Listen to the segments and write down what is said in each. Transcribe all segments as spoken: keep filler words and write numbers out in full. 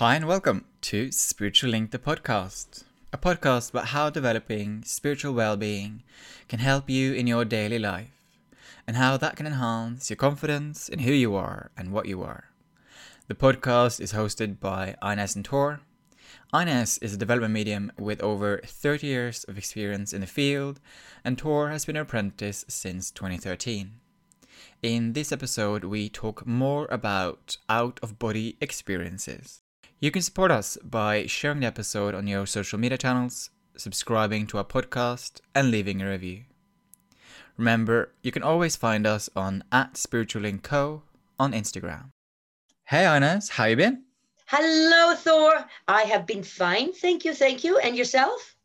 Hi and welcome to Spiritual Link, the podcast. A podcast about how developing spiritual well-being can help you in your daily life, and how that can enhance your confidence in who you are and what you are. The podcast is hosted by Ines and Tor. Ines is a development medium with over thirty years of experience in the field, and Tor has been an apprentice since twenty thirteen. In this episode, we talk more about out-of-body experiences. You can support us by sharing the episode on your social media channels, subscribing to our podcast, and leaving a review. Remember, you can always find us on at Spiritual Link Co on Instagram. Hey Ines, how you been? Hello Thor, I have been fine, thank you, thank you. And yourself?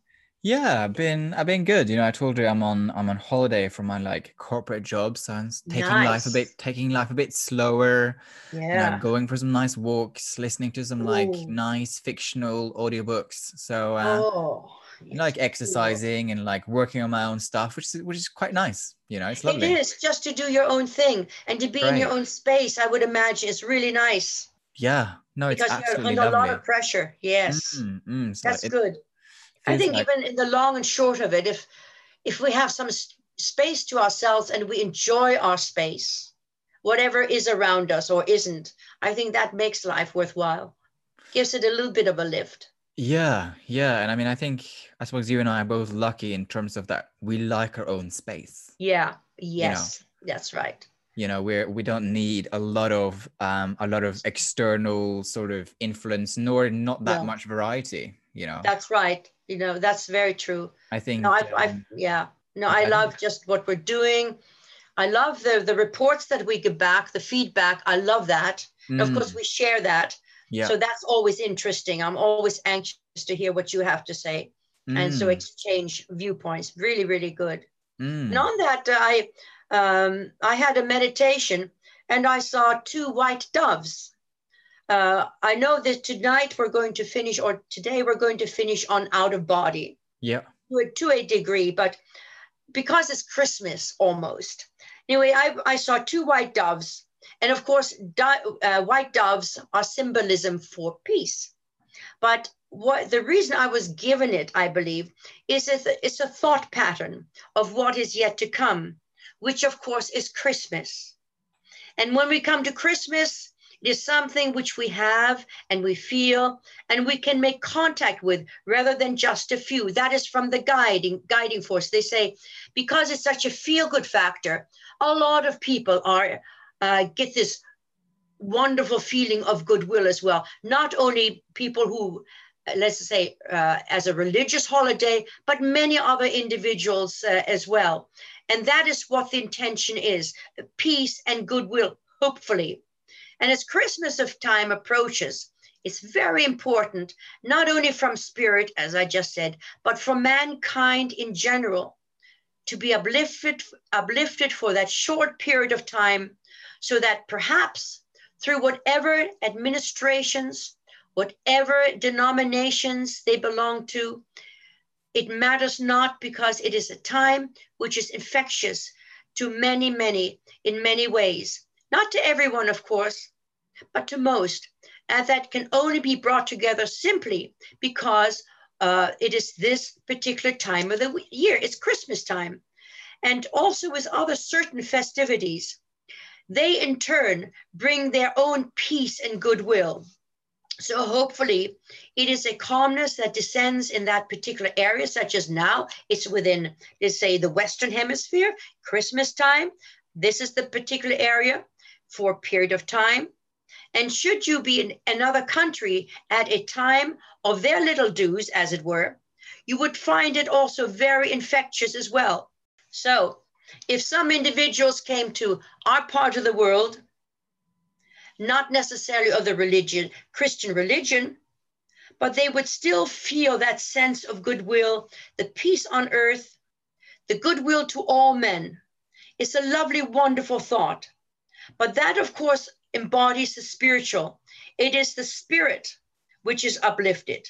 Yeah, I've been I've been good. You know, I told you I'm on I'm on holiday from my like corporate job, so I'm taking nice. life a bit taking life a bit slower. Yeah. You know, going for some nice walks, listening to some Ooh. like nice fictional audiobooks. So uh oh, you know, like exercising cool. and like working on my own stuff, which is which is quite nice. You know, it's lovely. It is just to do your own thing and to be right. in your own space. I would imagine it's really nice. Yeah, no, it's because absolutely you're under lovely. a lot of pressure. Yes, mm-hmm, mm-hmm. So that's it, good. I think like, even in the long and short of it, if if we have some s- space to ourselves and we enjoy our space, whatever is around us or isn't, I think that makes life worthwhile, gives it a little bit of a lift. Yeah, yeah. And I mean, I think, I suppose you and I are both lucky in terms of that we like our own space. Yeah, yes, you know? That's right. You know, we we don't need a lot of um, a lot of external sort of influence, nor not that no. much variety, you know. That's right. You know, that's very true. I think. No, I've, um, I've, yeah. No, I, I love think. just what we're doing. I love the the reports that we get back, the feedback. I love that. Mm. Of course, we share that. Yeah. So that's always interesting. I'm always anxious to hear what you have to say. Mm. And so exchange viewpoints. Really, really good. Mm. And on that, I um, I had a meditation and I saw two white doves. Uh, I know that tonight we're going to finish, or today we're going to finish on out of body. Yeah. To a, to a degree, but because it's Christmas almost. Anyway, I, I saw two white doves. And of course, di- uh, white doves are symbolism for peace. But what the reason I was given it, I believe, is it's a, it's a thought pattern of what is yet to come, which of course is Christmas. And when we come to Christmas, it is something which we have and we feel and we can make contact with rather than just a few. That is from the guiding guiding force. They say, because it's such a feel-good factor, a lot of people are uh, get this wonderful feeling of goodwill as well. Not only people who, let's say, uh, as a religious holiday, but many other individuals uh, as well. And that is what the intention is, peace and goodwill, hopefully. And as Christmas of time approaches, it's very important, not only from spirit, as I just said, but from mankind in general, to be uplifted, uplifted for that short period of time, so that perhaps through whatever administrations, whatever denominations they belong to, it matters not, because it is a time which is infectious to many, many, in many ways. Not to everyone, of course, but to most. And that can only be brought together simply because uh, it is this particular time of the year. It's Christmas time. And also with other certain festivities, they in turn bring their own peace and goodwill. So hopefully it is a calmness that descends in that particular area, such as now. It's within, let's say, the Western Hemisphere, Christmas time. This is the particular area for a period of time. And should you be in another country at a time of their little dues, as it were, you would find it also very infectious as well. So if some individuals came to our part of the world, not necessarily of the religion, Christian religion, but they would still feel that sense of goodwill, the peace on earth, the goodwill to all men. It's a lovely, wonderful thought. But that, of course, embodies the spiritual. It is the spirit which is uplifted.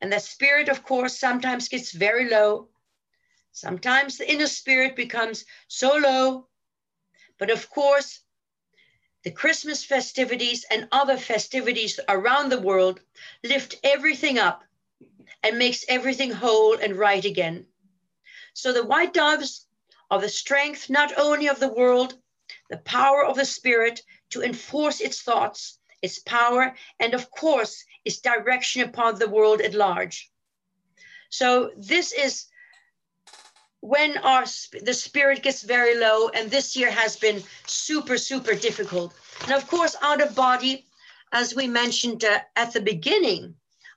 And the spirit, of course, sometimes gets very low. Sometimes the inner spirit becomes so low. But of course, the Christmas festivities and other festivities around the world lift everything up and makes everything whole and right again. So the white doves are the strength not only of the world, the power of the spirit to enforce its thoughts, its power, and of course, its direction upon the world at large. So this is when our the spirit gets very low, and this year has been super, super difficult. And of course, out of body, as we mentioned uh, at the beginning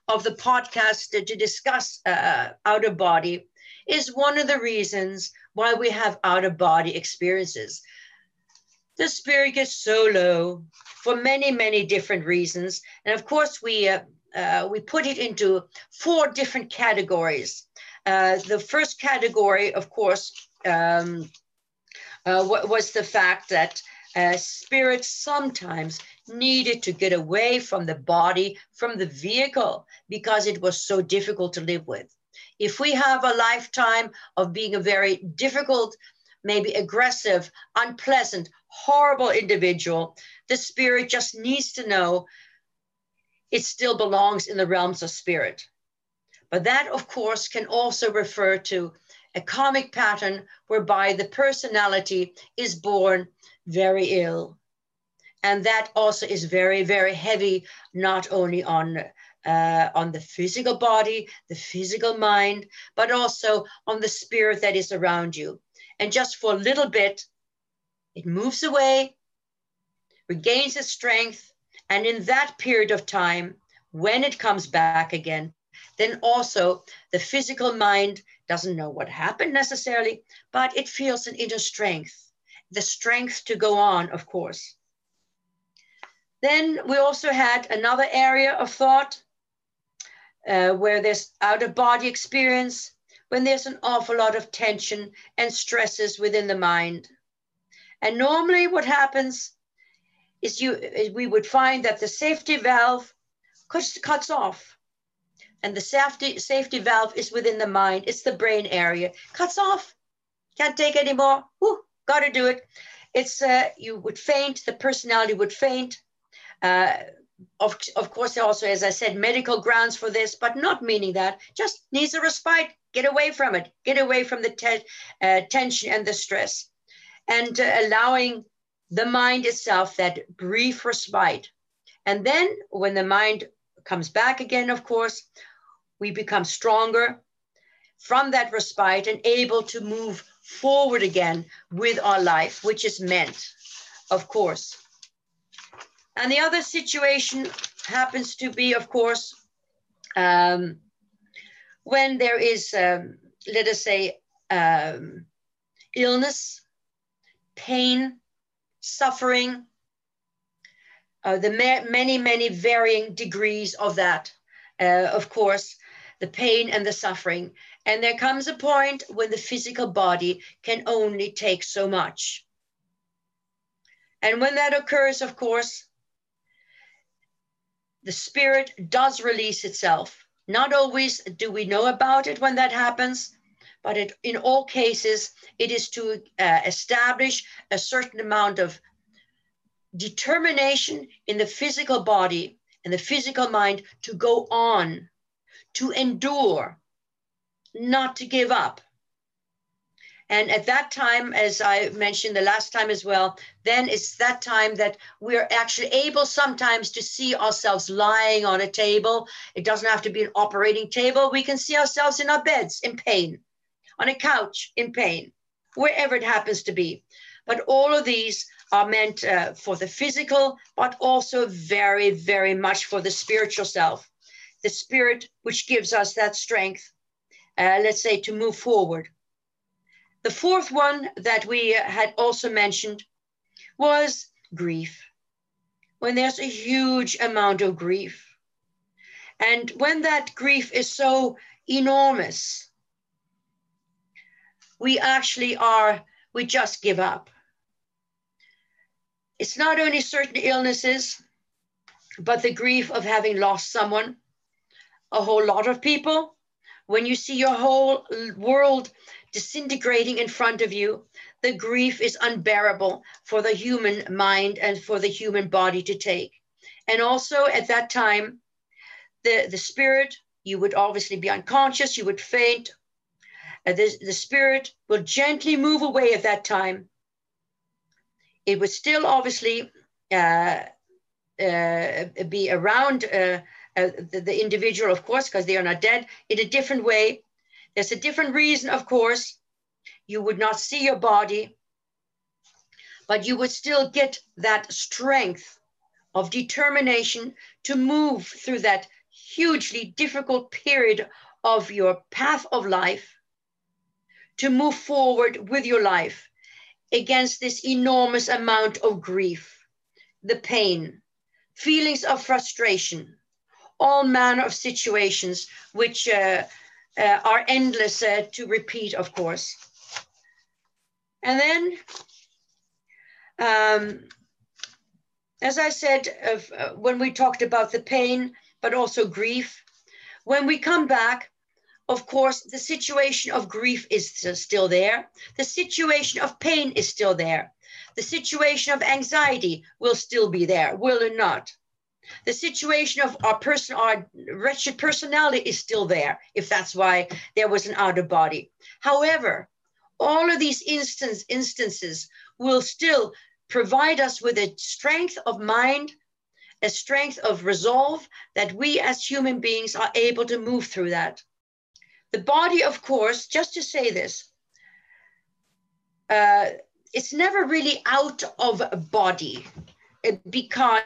of the podcast uh, to discuss uh, out of body, is one of the reasons why we have out of body experiences. The spirit gets so low for many, many different reasons. And of course, we, uh, uh, we put it into four different categories. Uh, the first category, of course, um, uh, was the fact that uh, spirits sometimes needed to get away from the body, from the vehicle, because it was so difficult to live with. If we have a lifetime of being a very difficult, maybe aggressive, unpleasant, horrible individual, the spirit just needs to know it still belongs in the realms of spirit. But that, of course, can also refer to a karmic pattern whereby the personality is born very ill. And that also is very, very heavy, not only on Uh, on the physical body, the physical mind, but also on the spirit that is around you. And just for a little bit, it moves away, regains its strength, and in that period of time, when it comes back again, then also the physical mind doesn't know what happened necessarily, but it feels an inner strength, the strength to go on, of course. Then we also had another area of thought, Uh, where there's out-of-body experience, when there's an awful lot of tension and stresses within the mind. And normally what happens is you we would find that the safety valve cuts, cuts off. And the safety, safety valve is within the mind. It's the brain area. Cuts off. Can't take anymore. Woo, got to do it. It's uh, you would faint. The personality would faint. Uh, Of, of course, there also, as I said, medical grounds for this, but not meaning that, just needs a respite, get away from it, get away from the te uh, tension and the stress, and uh, allowing the mind itself that brief respite. And then when the mind comes back again, of course, we become stronger from that respite and able to move forward again with our life, which is meant, of course. And the other situation happens to be, of course, um, when there is, um, let us say, um, illness, pain, suffering, uh, the ma many, many varying degrees of that, uh, of course, the pain and the suffering. And there comes a point when the physical body can only take so much. And when that occurs, of course, the spirit does release itself. Not always do we know about it when that happens, but it, in all cases, it is to uh, establish a certain amount of determination in the physical body and the physical mind to go on, to endure, not to give up. And at that time, as I mentioned the last time as well, then it's that time that we're actually able sometimes to see ourselves lying on a table. It doesn't have to be an operating table. We can see ourselves in our beds in pain, on a couch in pain, wherever it happens to be. But all of these are meant uh, for the physical, but also very, very much for the spiritual self, the spirit which gives us that strength, uh, let's say, to move forward. The fourth one that we had also mentioned was grief, when there's a huge amount of grief. And when that grief is so enormous, we actually are, we just give up. It's not only certain illnesses, but the grief of having lost someone, a whole lot of people. When you see your whole world disintegrating in front of you. The grief is unbearable for the human mind and for the human body to take. And also at that time, the, the spirit, you would obviously be unconscious, you would faint. Uh, the, the spirit will gently move away at that time. It would still obviously uh, uh, be around uh, uh, the, the individual, of course, because they are not dead, in a different way. There's a different reason, of course. You would not see your body, but you would still get that strength of determination to move through that hugely difficult period of your path of life, to move forward with your life against this enormous amount of grief, the pain, feelings of frustration, all manner of situations which uh, uh, are endless uh, to repeat, of course. And then, um, as I said, of, uh, when we talked about the pain, but also grief, when we come back, of course, the situation of grief is still there. The situation of pain is still there. The situation of anxiety will still be there, will it not? The situation of our, person, our wretched personality is still there, if that's why there was an outer body. However, all of these instance, instances will still provide us with a strength of mind, a strength of resolve that we as human beings are able to move through that. The body, of course, just to say this, uh, it's never really out of a body because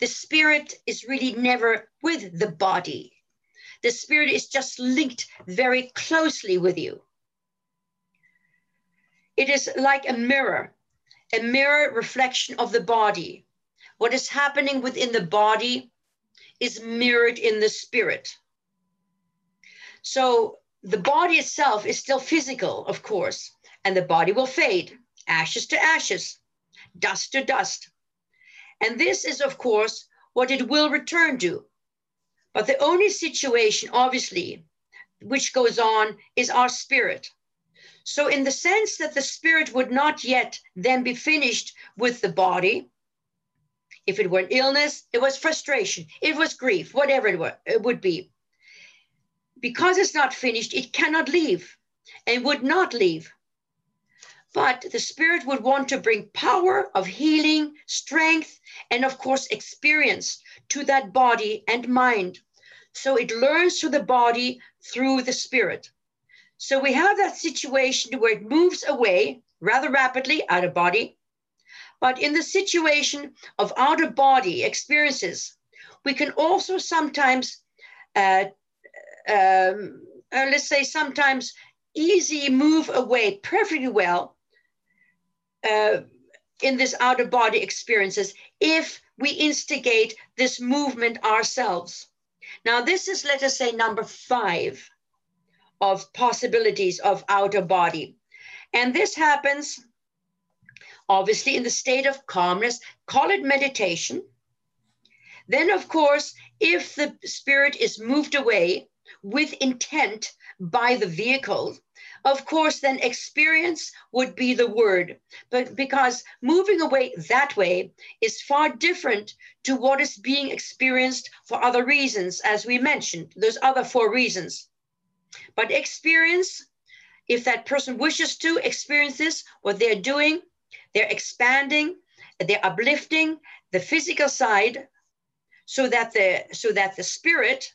the spirit is really never with the body. The spirit is just linked very closely with you. It is like a mirror, a mirror reflection of the body. What is happening within the body is mirrored in the spirit. So the body itself is still physical, of course, and the body will fade, ashes to ashes, dust to dust. And this is, of course, what it will return to. But the only situation, obviously, which goes on is our spirit. So in the sense that the spirit would not yet then be finished with the body, if it were an illness, it was frustration, it was grief, whatever it, were, it would be. Because it's not finished, it cannot leave and would not leave. But the spirit would want to bring power of healing, strength, and of course, experience to that body and mind. So it learns through the body, through the spirit. So we have that situation where it moves away rather rapidly out of body. But in the situation of out of body experiences, we can also sometimes uh, Um, uh, let's say sometimes easy move away perfectly well uh, in this outer body experiences if we instigate this movement ourselves. Now this is, let us say, number five of possibilities of outer body. And this happens obviously in the state of calmness, call it meditation. Then of course, if the spirit is moved away with intent by the vehicle, of course, then experience would be the word, but because moving away that way is far different to what is being experienced for other reasons, as we mentioned, those other four reasons. But experience, if that person wishes to experience this, what they're doing, they're expanding, they're uplifting the physical side so that the, so that the spirit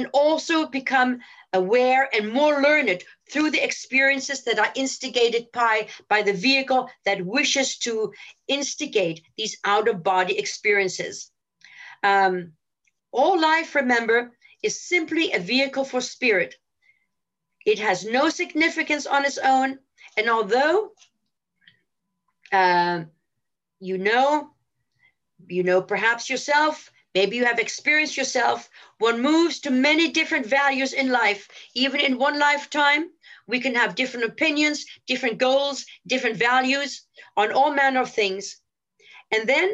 can also become aware and more learned through the experiences that are instigated by, by the vehicle that wishes to instigate these out-of-body experiences. Um, all life, remember, is simply a vehicle for spirit. It has no significance on its own. And although, uh, you know, you know perhaps yourself, maybe you have experienced yourself, one moves to many different values in life. Even in one lifetime, we can have different opinions, different goals, different values on all manner of things. And then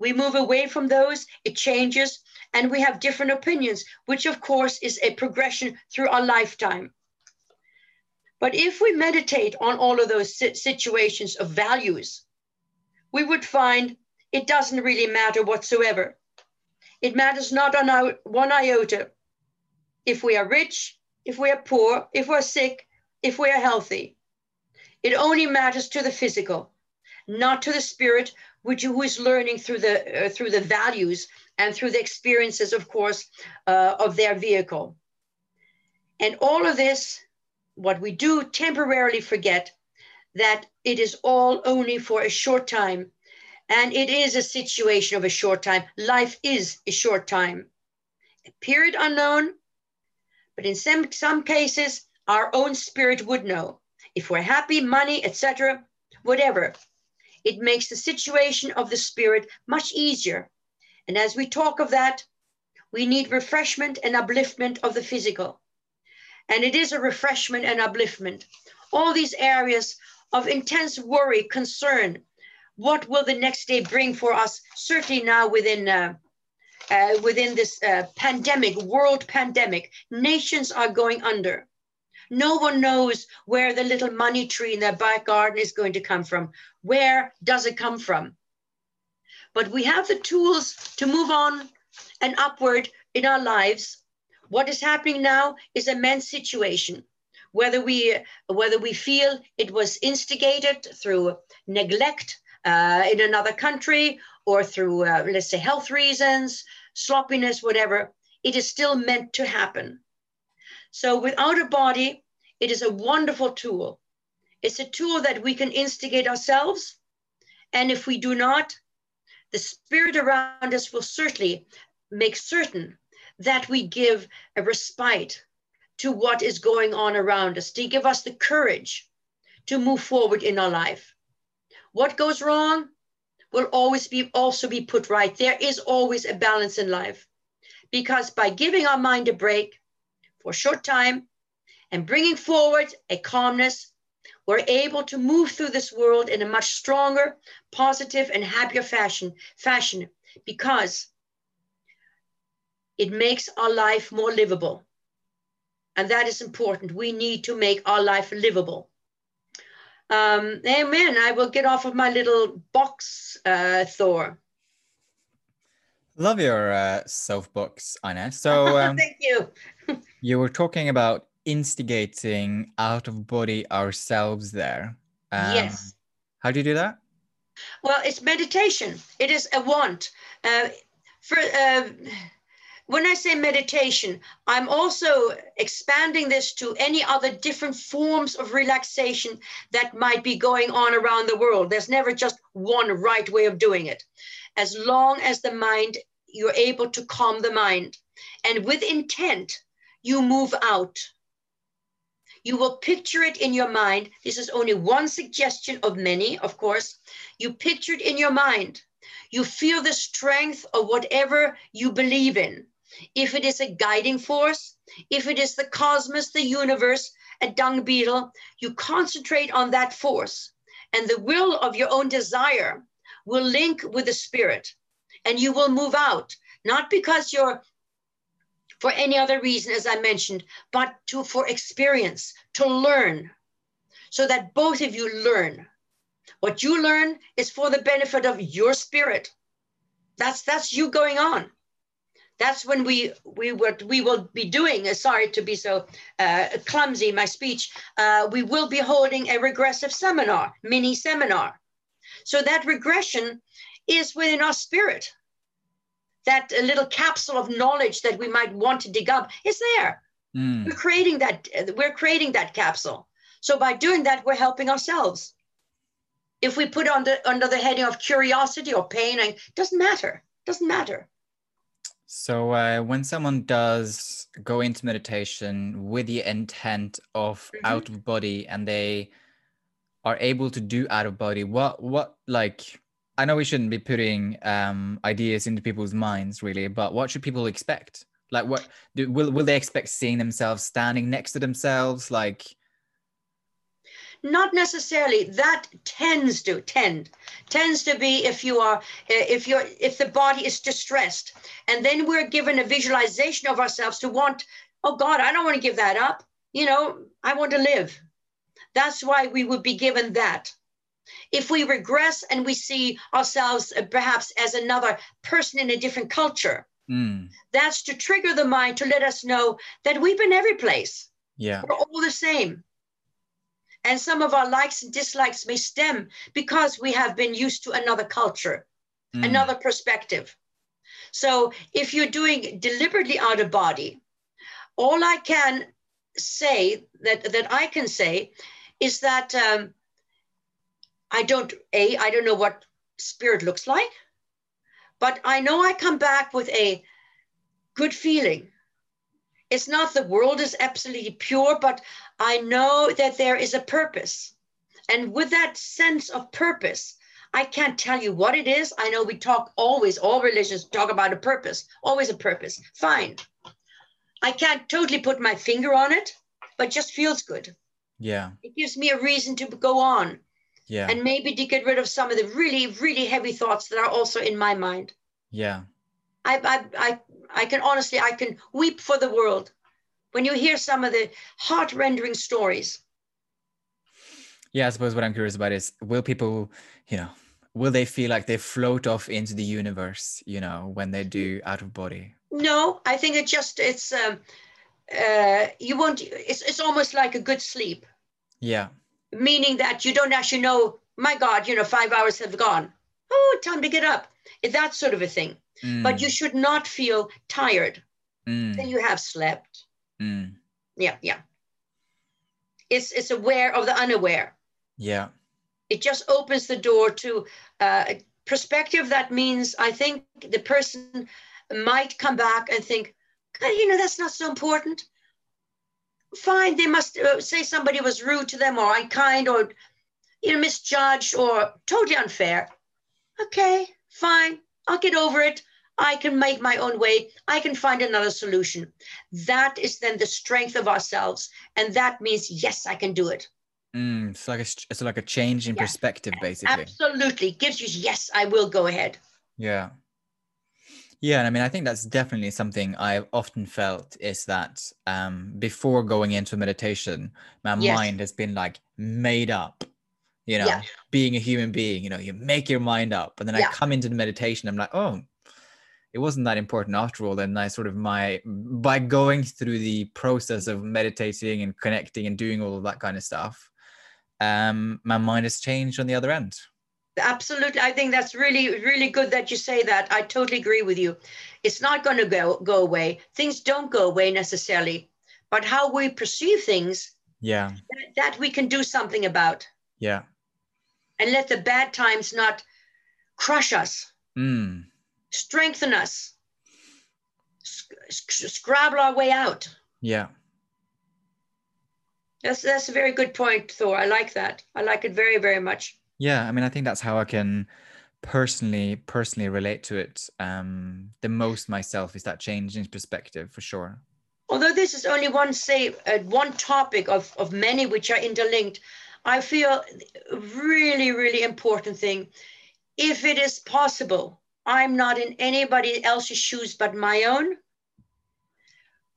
we move away from those, it changes, and we have different opinions, which of course is a progression through our lifetime. But if we meditate on all of those situations of values, we would find it doesn't really matter whatsoever. It matters not on our, one iota if we are rich, if we are poor, if we're sick, if we are healthy. It only matters to the physical, not to the spirit, which who is learning through the, uh, through the values and through the experiences, of course, uh, of their vehicle. And all of this, what we do temporarily forget that it is all only for a short time. And it is a situation of a short time. Life is a short time. A period unknown, but in some, some cases, our own spirit would know. If we're happy, money, et cetera, whatever. It makes the situation of the spirit much easier. And as we talk of that, we need refreshment and upliftment of the physical. And it is a refreshment and upliftment. All these areas of intense worry, concern, what will the next day bring for us, certainly now within, uh, uh, within this uh, pandemic, world pandemic, nations are going under. No one knows where the little money tree in their back garden is going to come from. Where does it come from? But we have the tools to move on and upward in our lives. What is happening now is a man's situation. Whether we, whether we feel it was instigated through neglect uh, in another country or through, uh, let's say, health reasons, sloppiness, whatever, it is still meant to happen. So without a body, it is a wonderful tool. It's a tool that we can instigate ourselves. And if we do not, the spirit around us will certainly make certain that we give a respite to what is going on around us, to give us the courage to move forward in our life. What goes wrong will always be also be put right. There is always a balance in life, because by giving our mind a break for a short time and bringing forward a calmness, we're able to move through this world in a much stronger, positive, and happier fashion, fashion because it makes our life more livable. And that is important. We need to make our life livable. Um, amen. I will get off of my little box, uh, Tor. Love your uh, self-box, Ines. So, um, thank you. You were talking about instigating out of body ourselves there. Um, yes. How do you do that? Well, it's meditation. It is a want. Uh, for... Uh, When I say meditation, I'm also expanding this to any other different forms of relaxation that might be going on around the world. There's never just one right way of doing it. As long as the mind, you're able to calm the mind. And with intent, you move out. You will picture it in your mind. This is only one suggestion of many, of course. You picture it in your mind. You feel the strength of whatever you believe in. If it is a guiding force, if it is the cosmos, the universe, a dung beetle, you concentrate on that force, and the will of your own desire will link with the spirit, and you will move out, not because you're for any other reason, as I mentioned, but to for experience, to learn, so that both of you learn. What you learn is for the benefit of your spirit. That's that's you going on. That's when we we what we will be doing. Uh, sorry to be so uh, clumsy in my speech. Uh, we will be holding a regressive seminar, mini seminar. So that regression is within our spirit. That little capsule of knowledge that we might want to dig up is there. Mm. We're creating that. We're creating that capsule. So by doing that, we're helping ourselves. If we put under under the heading of curiosity or pain, and doesn't matter, doesn't matter. So uh, when someone does go into meditation with the intent of mm-hmm. out of body, and they are able to do out of body, what what like? I know we shouldn't be putting um, ideas into people's minds, really, but what should people expect? Like, what do, will will they expect seeing themselves standing next to themselves, like? Not necessarily. That tends to tend tends to be if you are if you're if the body is distressed, and then we're given a visualization of ourselves to want. Oh God, I don't want to give that up. You know, I want to live. That's why we would be given that. If we regress and we see ourselves perhaps as another person in a different culture, mm. that's to trigger the mind to let us know that we've been every place. Yeah. We're all the same. And some of our likes and dislikes may stem because we have been used to another culture, mm. another perspective. So if you're doing deliberately out of body, all I can say that, that I can say is that um, I don't, A, I don't know what spirit looks like, but I know I come back with a good feeling. It's not the world is absolutely pure, but I know that there is a purpose. And with that sense of purpose, I can't tell you what it is. I know we talk always, all religions talk about a purpose, always a purpose. Fine. I can't totally put my finger on it, but just feels good. Yeah. It gives me a reason to go on. Yeah. And maybe to get rid of some of the really, really heavy thoughts that are also in my mind. Yeah. I, I, I, I can honestly, I can weep for the world when you hear some of the heart-rending stories. Yeah, I suppose what I'm curious about is, will people, you know, will they feel like they float off into the universe, you know, when they do out of body? No, I think it just, it's, um, uh, you won't, it's, it's almost like a good sleep. Yeah. Meaning that you don't actually know, my God, you know, five hours have gone. Oh, time to get up. That sort of a thing. Mm. But you should not feel tired mm. that you have slept. Mm. Yeah, yeah. It's it's aware of the unaware. Yeah. It just opens the door to uh, a perspective that means I think the person might come back and think, God, you know, that's not so important. Fine, they must uh, say somebody was rude to them or unkind or, you know, misjudged or totally unfair. Okay, fine. I'll get over it. I can make my own way. I can find another solution. That is then the strength of ourselves. And that means, yes, I can do it. Mm, it's, like a, it's like a change in yeah. perspective, basically. Absolutely. Gives you, yes, I will go ahead. Yeah. Yeah. And I mean, I think that's definitely something I've often felt is that um, before going into meditation, my yes. mind has been like made up. You know, yeah. being a human being, you know, you make your mind up. And then yeah. I come into the meditation, I'm like, oh, it wasn't that important after all. And I sort of my, by going through the process of meditating and connecting and doing all of that kind of stuff, um, my mind has changed on the other end. Absolutely. I think that's really, really good that you say that. I totally agree with you. It's not going to go, go away. Things don't go away necessarily, but how we perceive things, yeah, that, that we can do something about. Yeah. And let the bad times not crush us, mm. strengthen us, sc sc scrabble our way out. Yeah. That's, that's a very good point, Tor. I like that. I like it very, very much. Yeah. I mean, I think that's how I can personally, personally relate to it. Um, the most myself is that change in perspective for sure. Although this is only one, say, uh, one topic of, of many which are interlinked, I feel really, really important thing. If it is possible, I'm not in anybody else's shoes but my own.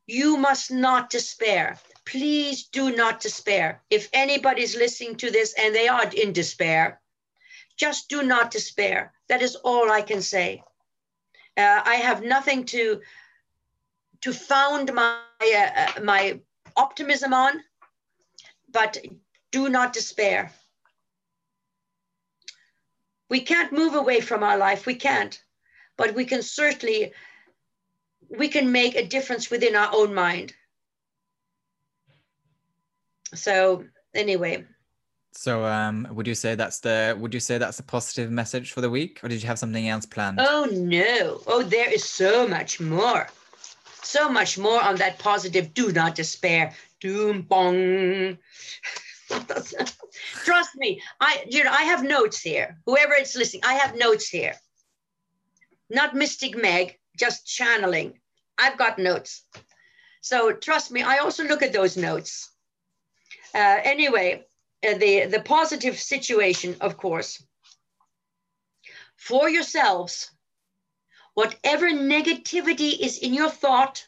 You must not despair. Please do not despair. If anybody's listening to this and they are in despair, just do not despair. That is all I can say. Uh, I have nothing to, to found my, uh, my optimism on, but do not despair. We can't move away from our life. We can't, but we can certainly, we can make a difference within our own mind. So anyway. So um, would you say that's the, would you say that's a positive message for the week, or did you have something else planned? Oh no. Oh, there is so much more, so much more on that positive. Do not despair. Doom bong. Trust me, I you know I have notes here. Whoever is listening, I have notes here. Not Mystic Meg, just channeling. I've got notes. So trust me, I also look at those notes. Uh, anyway, uh, the, the positive situation, of course. For yourselves, whatever negativity is in your thought,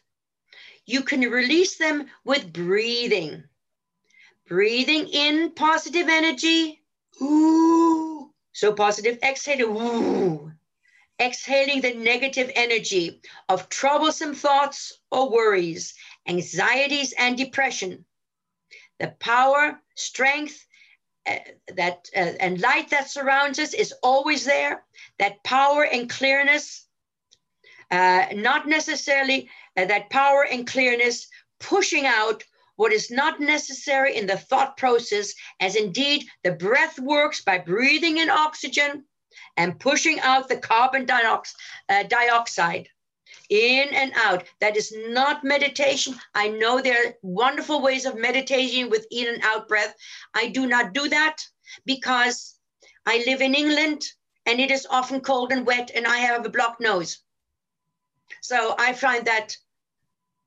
you can release them with breathing. Breathing in positive energy. Ooh. So positive. Exhaling. Ooh. Exhaling the negative energy of troublesome thoughts or worries, anxieties and depression. The power, strength, uh, that uh, and light that surrounds us is always there. That power and clearness, uh, not necessarily uh, that power and clearness pushing out what is not necessary in the thought process, as indeed the breath works by breathing in oxygen and pushing out the carbon diox uh, dioxide. In and out. That is not meditation. I know there are wonderful ways of meditating with in and out breath. I do not do that because I live in England and it is often cold and wet and I have a blocked nose. So I find that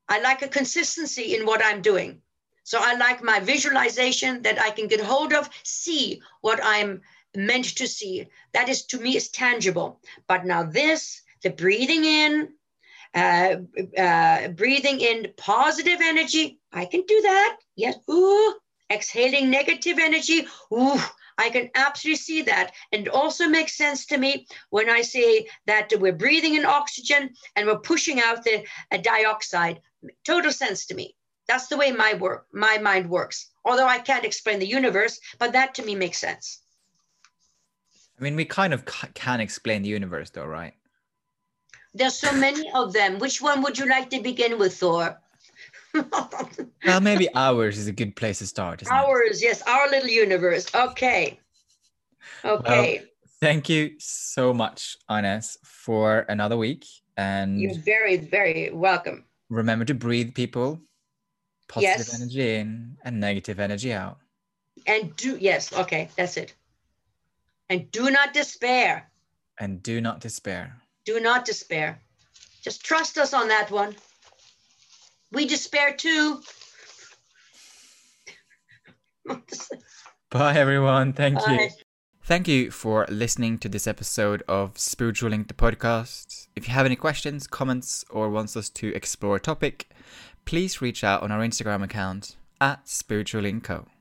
I like a consistency in what I'm doing. So I like my visualization that I can get hold of, see what I'm meant to see. That is, to me, is tangible. But now this, the breathing in, Uh, uh, breathing in positive energy. I can do that. Yes. Ooh. Exhaling negative energy. Ooh. I can absolutely see that. And it also makes sense to me when I say that we're breathing in oxygen and we're pushing out the uh, dioxide. Total sense to me. That's the way my work, my mind works. Although I can't explain the universe, but that to me makes sense. I mean, we kind of can explain the universe though, right? There's so many of them. Which one would you like to begin with, Tor? Well, maybe ours is a good place to start. Ours, yes, our little universe. Okay. Okay. Well, thank you so much, Ines, for another week. And you're very, very welcome. Remember to breathe, people. Positive yes. energy in and negative energy out. And do, yes, okay, that's it. And do not despair. And do not despair. Do not despair. Just trust us on that one. We despair too. Bye, everyone. Thank Bye. you. Thank you for listening to this episode of Spiritual Link, the podcast. If you have any questions, comments, or wants us to explore a topic, please reach out on our Instagram account at Spiritual Link Co.